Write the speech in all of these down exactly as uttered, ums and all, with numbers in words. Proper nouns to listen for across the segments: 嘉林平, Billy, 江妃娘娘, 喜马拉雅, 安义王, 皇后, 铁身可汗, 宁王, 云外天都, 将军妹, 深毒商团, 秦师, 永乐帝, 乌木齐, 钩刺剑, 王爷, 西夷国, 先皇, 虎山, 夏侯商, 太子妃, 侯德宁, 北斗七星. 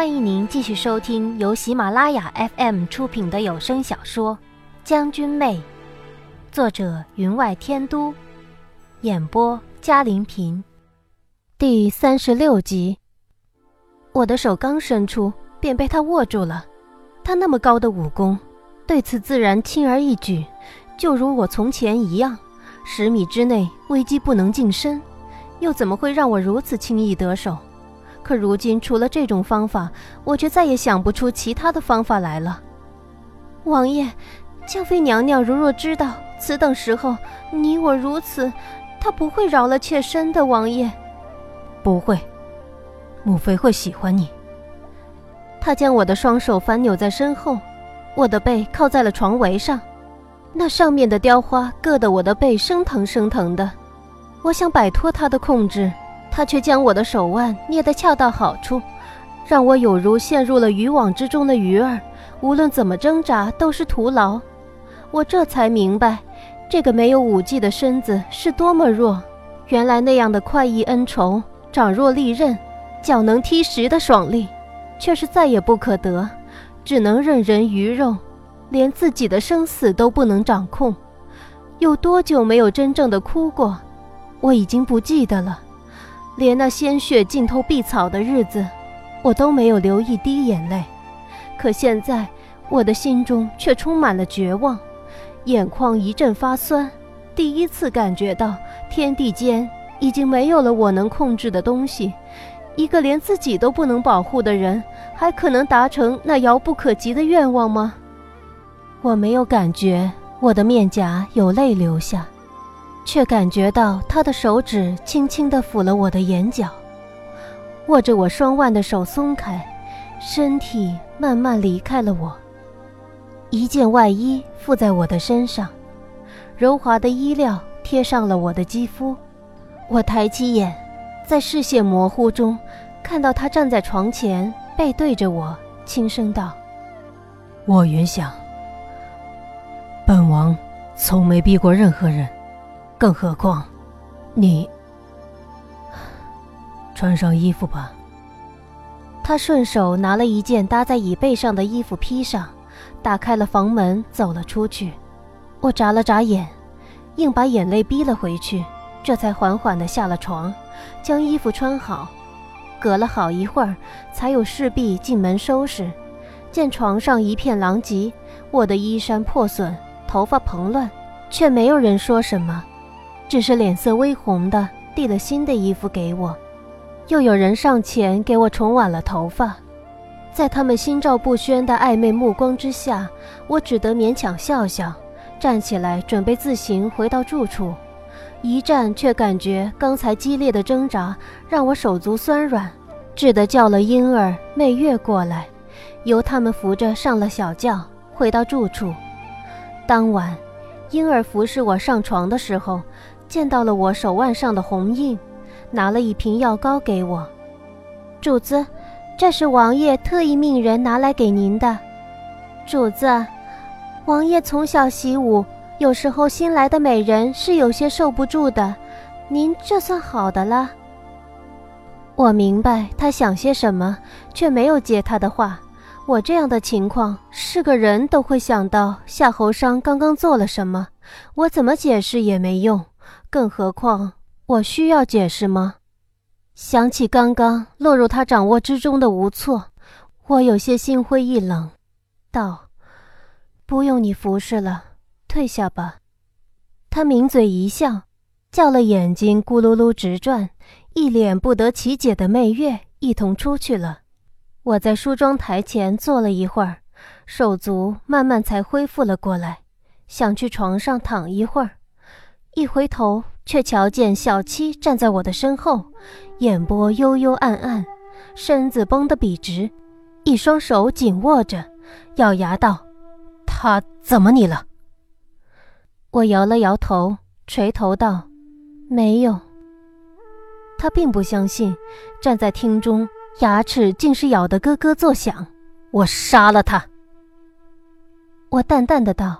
欢迎您继续收听由喜马拉雅 F M 出品的有声小说《将军妹》，作者云外天都，演播嘉林平，第三十六集。我的手刚伸出，便被他握住了。他那么高的武功，对此自然轻而易举，就如我从前一样，十米之内危机不能近身，又怎么会让我如此轻易得手？可如今除了这种方法，我却再也想不出其他的方法来了。王爷，江妃娘娘如若知道此等时候你我如此，她不会饶了妾身的。王爷，不会，母妃会喜欢你。她将我的双手反扭在身后，我的背靠在了床围上，那上面的雕花硌得我的背生疼生疼的。我想摆脱她的控制，他却将我的手腕捏得恰到好处，让我有如陷入了渔网之中的鱼儿，无论怎么挣扎都是徒劳。我这才明白，这个没有武技的身子是多么弱，原来那样的快意恩仇，掌若利刃，脚能踢石的爽利，却是再也不可得，只能任人鱼肉，连自己的生死都不能掌控。有多久没有真正的哭过，我已经不记得了。连那鲜血浸透碧草的日子，我都没有流一滴眼泪。可现在我的心中却充满了绝望，眼眶一阵发酸，第一次感觉到天地间已经没有了我能控制的东西。一个连自己都不能保护的人，还可能达成那遥不可及的愿望吗？我没有感觉我的面颊有泪流下，却感觉到他的手指轻轻地抚了我的眼角，握着我双腕的手松开，身体慢慢离开了我。一件外衣附在我的身上，柔滑的衣料贴上了我的肌肤。我抬起眼，在视线模糊中看到他站在床前，背对着我，轻声道：“我云想，本王从没逼过任何人，更何况你。穿上衣服吧。”他顺手拿了一件搭在椅背上的衣服披上，打开了房门走了出去。我眨了眨眼，硬把眼泪逼了回去，这才缓缓地下了床，将衣服穿好。隔了好一会儿，才有侍婢进门收拾。见床上一片狼藉，我的衣衫破损，头发蓬乱，却没有人说什么，只是脸色微红的递了新的衣服给我。又有人上前给我重挽了头发，在他们心照不宣的暧昧目光之下，我只得勉强笑笑，站起来准备自行回到住处。一站却感觉刚才激烈的挣扎让我手足酸软，只得叫了婴儿媚月过来，由他们扶着上了小轿，回到住处。当晚婴儿服侍我上床的时候，见到了我手腕上的红印，拿了一瓶药膏给我。“主子，这是王爷特意命人拿来给您的。主子，王爷从小习武，有时候新来的美人是有些受不住的，您这算好的了。”我明白他想些什么，却没有接他的话。我这样的情况，是个人都会想到夏侯商刚刚做了什么，我怎么解释也没用，更何况我需要解释吗？想起刚刚落入他掌握之中的无措，我有些心灰意冷，道：“不用你服侍了，退下吧。”他抿嘴一笑，叫了眼睛咕噜噜直转，一脸不得其解的媚月一同出去了。我在梳妆台前坐了一会儿，手足慢慢才恢复了过来，想去床上躺一会儿，一回头却瞧见小七站在我的身后，眼波幽幽暗暗，身子绷得笔直，一双手紧握着，咬牙道：“他怎么你了？”我摇了摇头，垂头道：“没有。”他并不相信，站在厅中，牙齿竟是咬得咯咯作响。“我杀了他。”我淡淡的道：“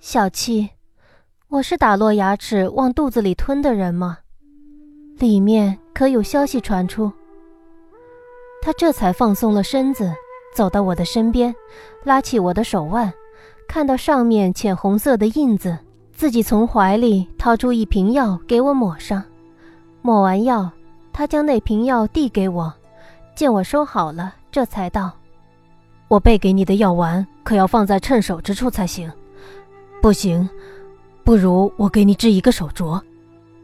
小七，我是打落牙齿往肚子里吞的人吗？里面可有消息传出？”他这才放松了身子，走到我的身边，拉起我的手腕，看到上面浅红色的印子，自己从怀里掏出一瓶药给我抹上。抹完药，他将那瓶药递给我，见我收好了，这才道：“我备给你的药丸可要放在趁手之处才行，不行，不如我给你制一个手镯，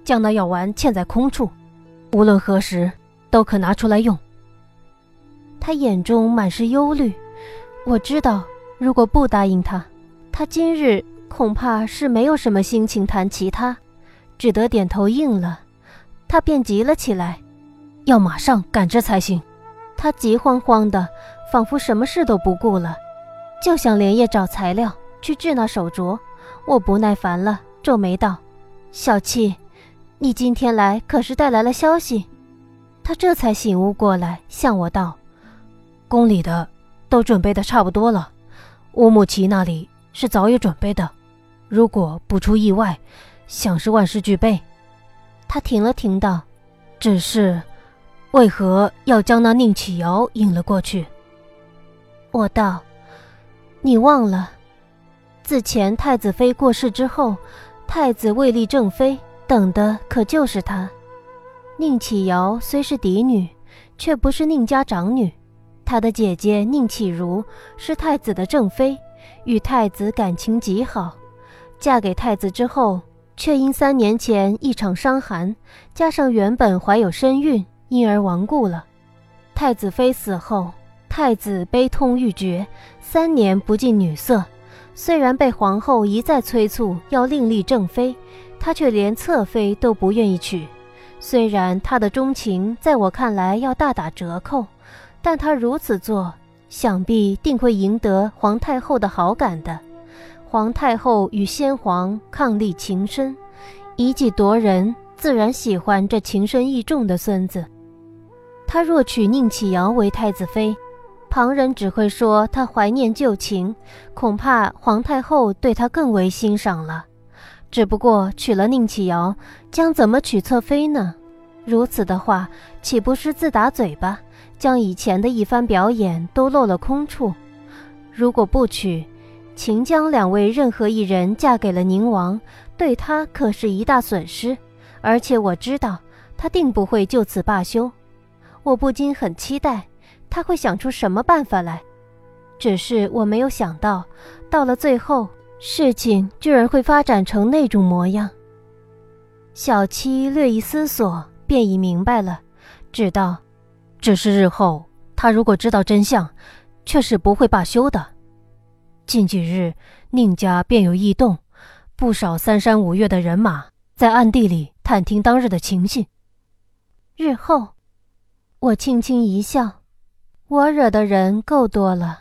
将那药丸嵌在空处，无论何时都可拿出来用。”他眼中满是忧虑，我知道如果不答应他，他今日恐怕是没有什么心情谈其他，只得点头应了。他便急了起来，要马上赶着才行。他急慌慌的，仿佛什么事都不顾了，就想连夜找材料去制那手镯。我不耐烦了，皱眉道：“小七，你今天来可是带来了消息？”他这才醒悟过来，向我道：“宫里的都准备的差不多了，乌木齐那里是早有准备的，如果不出意外，想是万事俱备。”他停了停道：“只是为何要将那宁启瑶引了过去？”我道：“你忘了，自前太子妃过世之后，太子位立正妃，等的可就是她。宁启瑶虽是嫡女，却不是宁家长女，她的姐姐宁启如是太子的正妃，与太子感情极好。嫁给太子之后，却因三年前一场伤寒，加上原本怀有身孕，因而亡故了。太子妃死后，太子悲痛欲绝，三年不近女色。虽然被皇后一再催促要另立正妃，他却连侧妃都不愿意娶。虽然他的钟情在我看来要大打折扣，但他如此做，想必定会赢得皇太后的好感的。皇太后与先皇伉俪情深，以己夺人，自然喜欢这情深意重的孙子。他若娶宁启瑶为太子妃，旁人只会说他怀念旧情，恐怕皇太后对他更为欣赏了。只不过娶了宁启瑶，将怎么娶侧妃呢？如此的话，岂不是自打嘴巴，将以前的一番表演都漏了空处？如果不娶，秦将两位任何一人嫁给了宁王，对他可是一大损失，而且我知道他定不会就此罢休。我不禁很期待他会想出什么办法来，只是我没有想到，到了最后，事情居然会发展成那种模样。小七略一思索，便已明白了，只道：“只是日后他如果知道真相，却是不会罢休的。近几日宁家便有异动，不少三山五岳的人马在暗地里探听当日的情形。日后。”我轻轻一笑，我惹的人够多了，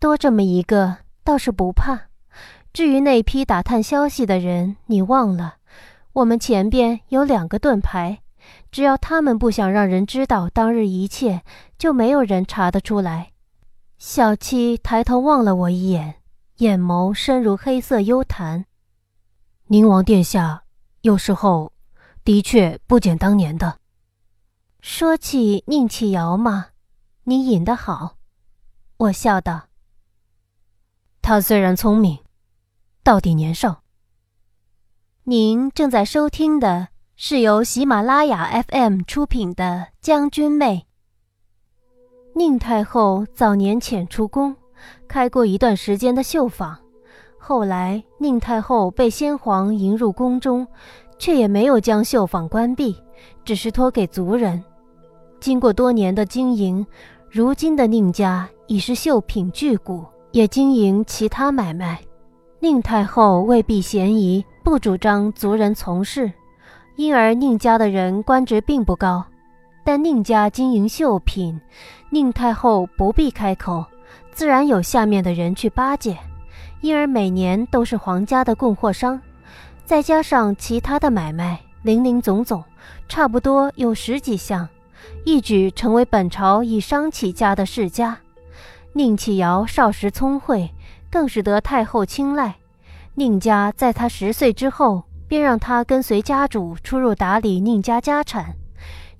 多这么一个倒是不怕。至于那批打探消息的人，你忘了，我们前边有两个盾牌，只要他们不想让人知道当日一切，就没有人查得出来。小七抬头望了我一眼，眼眸深如黑色幽潭。宁王殿下有时候的确不减当年的。说起宁启瑶嘛，你引得好。我笑道：“他虽然聪明，到底年少。”您正在收听的是由喜马拉雅 F M 出品的《将军妹》。宁太后早年遣出宫，开过一段时间的绣坊。后来宁太后被先皇迎入宫中，却也没有将绣坊关闭，只是托给族人。经过多年的经营，如今的宁家已是绣品巨贾，也经营其他买卖。宁太后为避嫌疑，不主张族人从事，因而宁家的人官职并不高。但宁家经营绣品，宁太后不必开口，自然有下面的人去巴结，因而每年都是皇家的供货商，再加上其他的买卖，零零总总差不多有十几项，一举成为本朝以商起家的世家。宁启瑶少时聪慧，更是得太后青睐，宁家在她十岁之后便让她跟随家主出入打理宁家家产。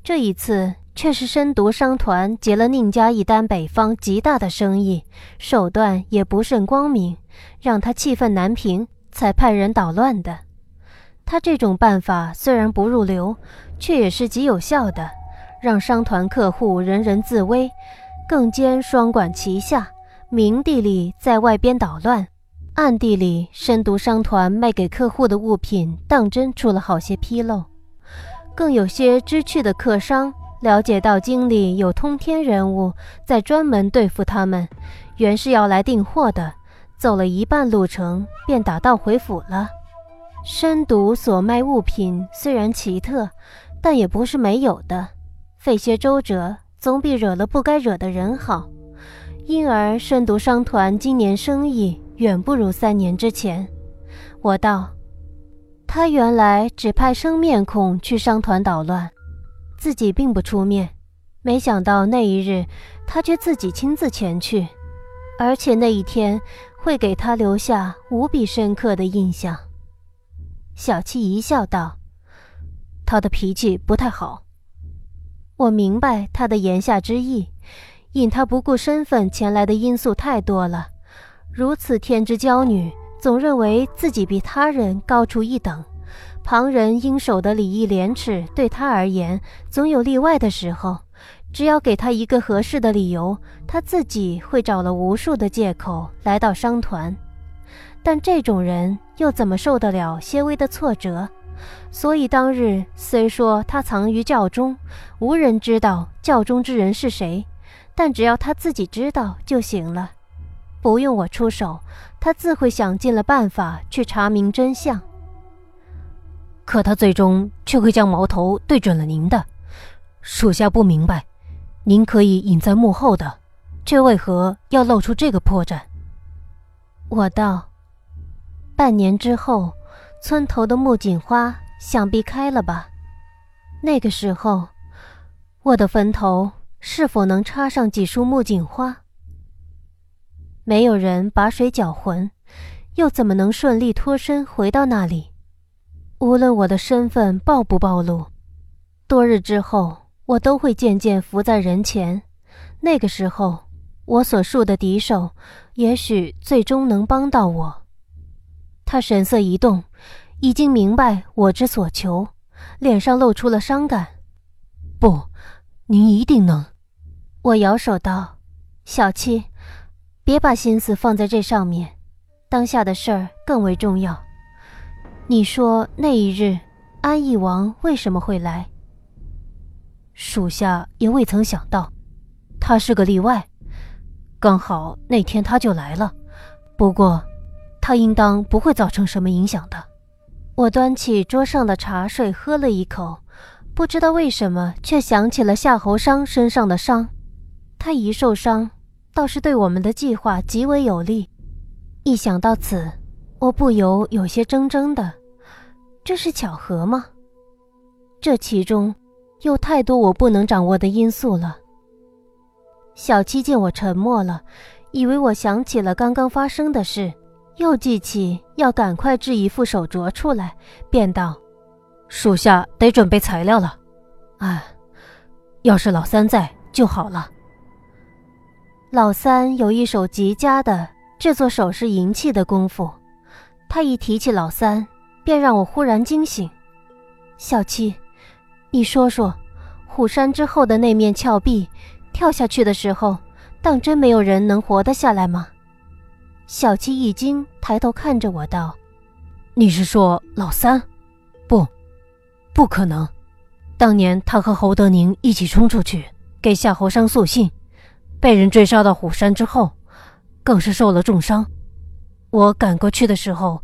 这一次却是深毒商团结了宁家一单北方极大的生意，手段也不甚光明，让他气愤难平，才派人捣乱的。他这种办法虽然不入流，却也是极有效的，让商团客户人人自危，更兼双管齐下，明地里在外边捣乱，暗地里深毒商团卖给客户的物品当真出了好些纰漏。更有些知趣的客商了解到经理有通天人物在专门对付他们，原是要来订货的，走了一半路程便打道回府了。深毒所卖物品虽然奇特，但也不是没有的，费些周折总比惹了不该惹的人好。因而深毒商团今年生意远不如三年之前。我道，他原来只派生面孔去商团捣乱，自己并不出面，没想到那一日他却自己亲自前去，而且那一天会给他留下无比深刻的印象。小七一笑道，他的脾气不太好。我明白他的言下之意，因他不顾身份前来的因素太多了，如此天之娇女，总认为自己比他人高出一等，旁人应守的礼义廉耻对他而言总有例外的时候，只要给他一个合适的理由，他自己会找了无数的借口来到商团。但这种人又怎么受得了些微的挫折？所以当日虽说他藏于教中，无人知道教中之人是谁，但只要他自己知道就行了，不用我出手，他自会想尽了办法去查明真相。可他最终却会将矛头对准了您的，属下不明白，您可以隐在幕后的，却为何要露出这个破绽？我道，半年之后，村头的木槿花想必开了吧？那个时候，我的坟头是否能插上几束木槿花？没有人把水搅浑，又怎么能顺利脱身回到那里？无论我的身份暴不暴露，多日之后我都会渐渐浮在人前。那个时候我所树的敌手也许最终能帮到我。他神色一动，已经明白我之所求，脸上露出了伤感。不，您一定能。我摇手道，小七，别把心思放在这上面，当下的事儿更为重要。你说那一日安义王为什么会来？属下也未曾想到，他是个例外，刚好那天他就来了，不过他应当不会造成什么影响的。我端起桌上的茶水喝了一口，不知道为什么却想起了夏侯商身上的伤，他一受伤倒是对我们的计划极为有利。一想到此，我不由有些怔怔的，这是巧合吗？这其中有太多我不能掌握的因素了。小七见我沉默了，以为我想起了刚刚发生的事，又记起要赶快制一副手镯出来，便道，属下得准备材料了。哎，要是老三在就好了。老三有一手极佳的制作首饰银器的功夫，他一提起老三便让我忽然惊醒。小七，你说说，虎山之后的那面峭壁，跳下去的时候当真没有人能活得下来吗？小七一惊，抬头看着我道，你是说老三？不，不可能，当年他和侯德宁一起冲出去给夏侯商送信，被人追杀到虎山之后，更是受了重伤。我赶过去的时候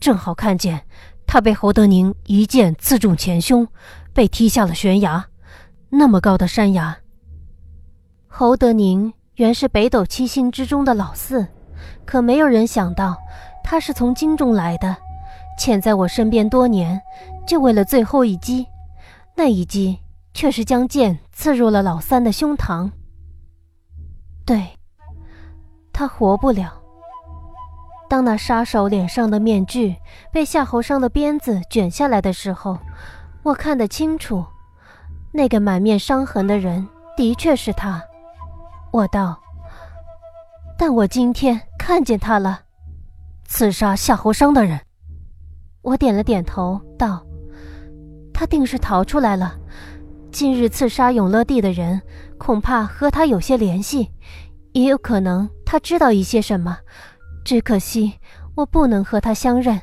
正好看见他被侯德宁一剑刺中前胸，被踢下了悬崖，那么高的山崖。侯德宁原是北斗七星之中的老四，可没有人想到他是从京中来的，潜在我身边多年，就为了最后一击。那一击却是将剑刺入了老三的胸膛。对，他活不了。当那杀手脸上的面具被夏侯商的鞭子卷下来的时候，我看得清楚，那个满面伤痕的人的确是他。我道，但我今天看见他了。刺杀夏侯商的人。我点了点头道，他定是逃出来了。近日刺杀永乐帝的人恐怕和他有些联系，也有可能他知道一些什么，只可惜我不能和他相认，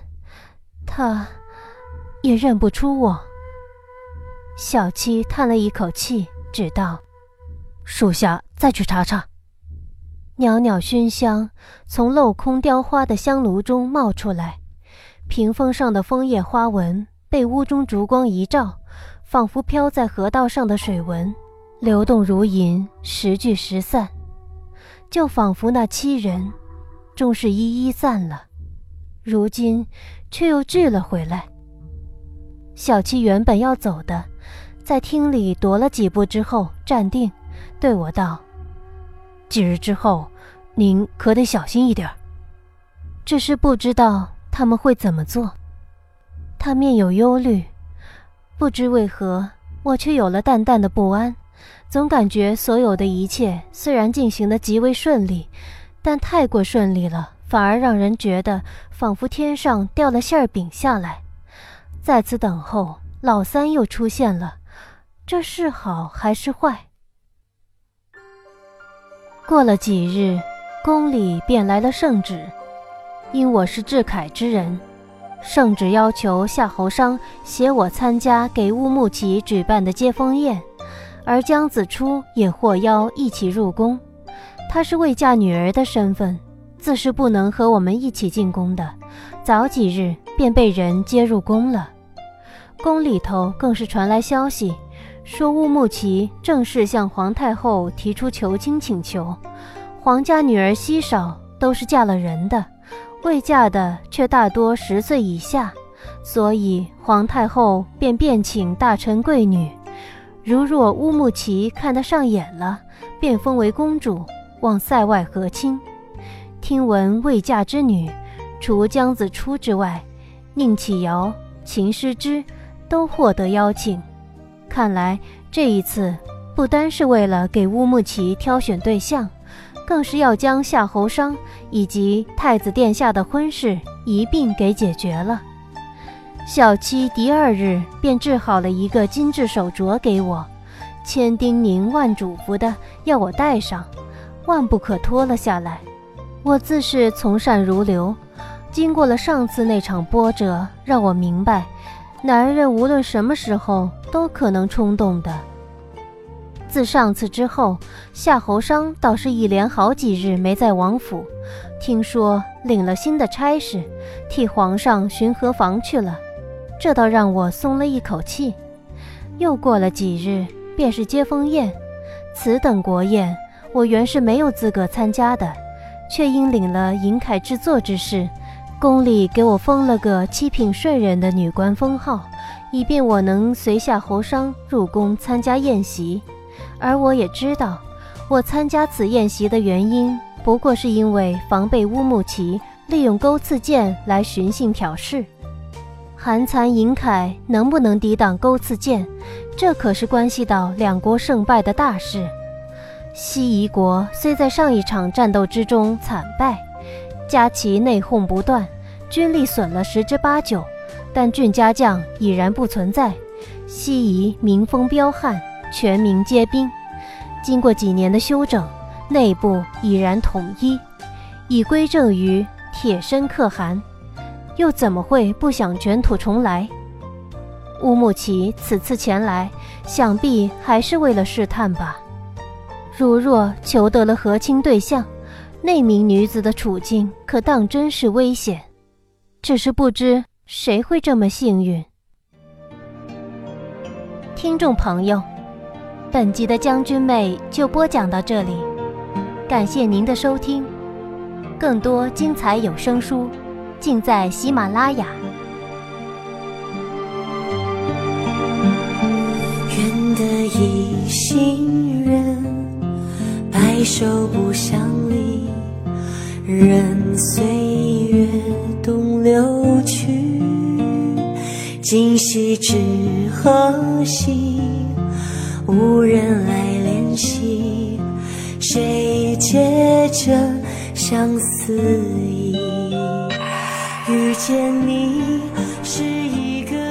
他也认不出我。小七叹了一口气，指道，属下再去查查。袅袅熏香从镂空雕花的香炉中冒出来，屏风上的枫叶花纹被屋中烛光一照，仿佛飘在河道上的水纹，流动如银，时聚时散，就仿佛那七人终是一一散了，如今却又聚了回来。小七原本要走的，在厅里踱了几步之后站定，对我道，几日之后您可得小心一点，只是不知道他们会怎么做。他面有忧虑，不知为何我却有了淡淡的不安，总感觉所有的一切虽然进行得极为顺利，但太过顺利了，反而让人觉得仿佛天上掉了馅饼下来。在此等候，老三又出现了，这是好还是坏？过了几日，宫里便来了圣旨，因我是智凯之人，圣旨要求夏侯商携我参加给乌木齐举办的接风宴，而江子初也获邀一起入宫。他是未嫁女儿的身份，自是不能和我们一起进宫的，早几日便被人接入宫了。宫里头更是传来消息，说乌木齐正式向皇太后提出求亲请求，皇家女儿稀少，都是嫁了人的，未嫁的却大多十岁以下，所以皇太后便遍请大臣贵女，如若乌木齐看得上眼了，便封为公主，往塞外和亲。听闻未嫁之女，除江子初之外，宁启尧、秦师之都获得邀请。看来这一次不单是为了给乌木齐挑选对象，更是要将夏侯商以及太子殿下的婚事一并给解决了。小七第二日便制好了一个金质手镯给我，千叮咛万嘱咐的要我戴上，万不可脱了下来。我自是从善如流，经过了上次那场波折，让我明白男人无论什么时候都可能冲动的。自上次之后，夏侯商倒是一连好几日没在王府，听说领了新的差事，替皇上巡河防去了，这倒让我松了一口气。又过了几日便是接风宴，此等国宴我原是没有资格参加的，却因领了银铠制作之事，宫里给我封了个七品睡人的女官封号，以便我能随夏侯商入宫参加宴席。而我也知道，我参加此宴席的原因不过是因为防备乌木齐利用钩刺剑来寻衅挑事。寒蚕银铠能不能抵挡钩刺剑，这可是关系到两国胜败的大事。西夷国虽在上一场战斗之中惨败，家齐内讧不断，军力损了十之八九，但郡家将已然不存在，西夷民风彪悍，全民皆兵，经过几年的修整，内部已然统一，已归正于铁身可汗，又怎么会不想卷土重来？乌木齐此次前来，想必还是为了试探吧。如若求得了和亲对象，那名女子的处境可当真是危险，只是不知谁会这么幸运。听众朋友，本集的将军妹就播讲到这里，感谢您的收听，更多精彩有声书尽在喜马拉雅。愿得一心人，白首不相离，任岁月东流去，今夕至何夕，无人来怜惜，谁借着相思意，遇见你是一个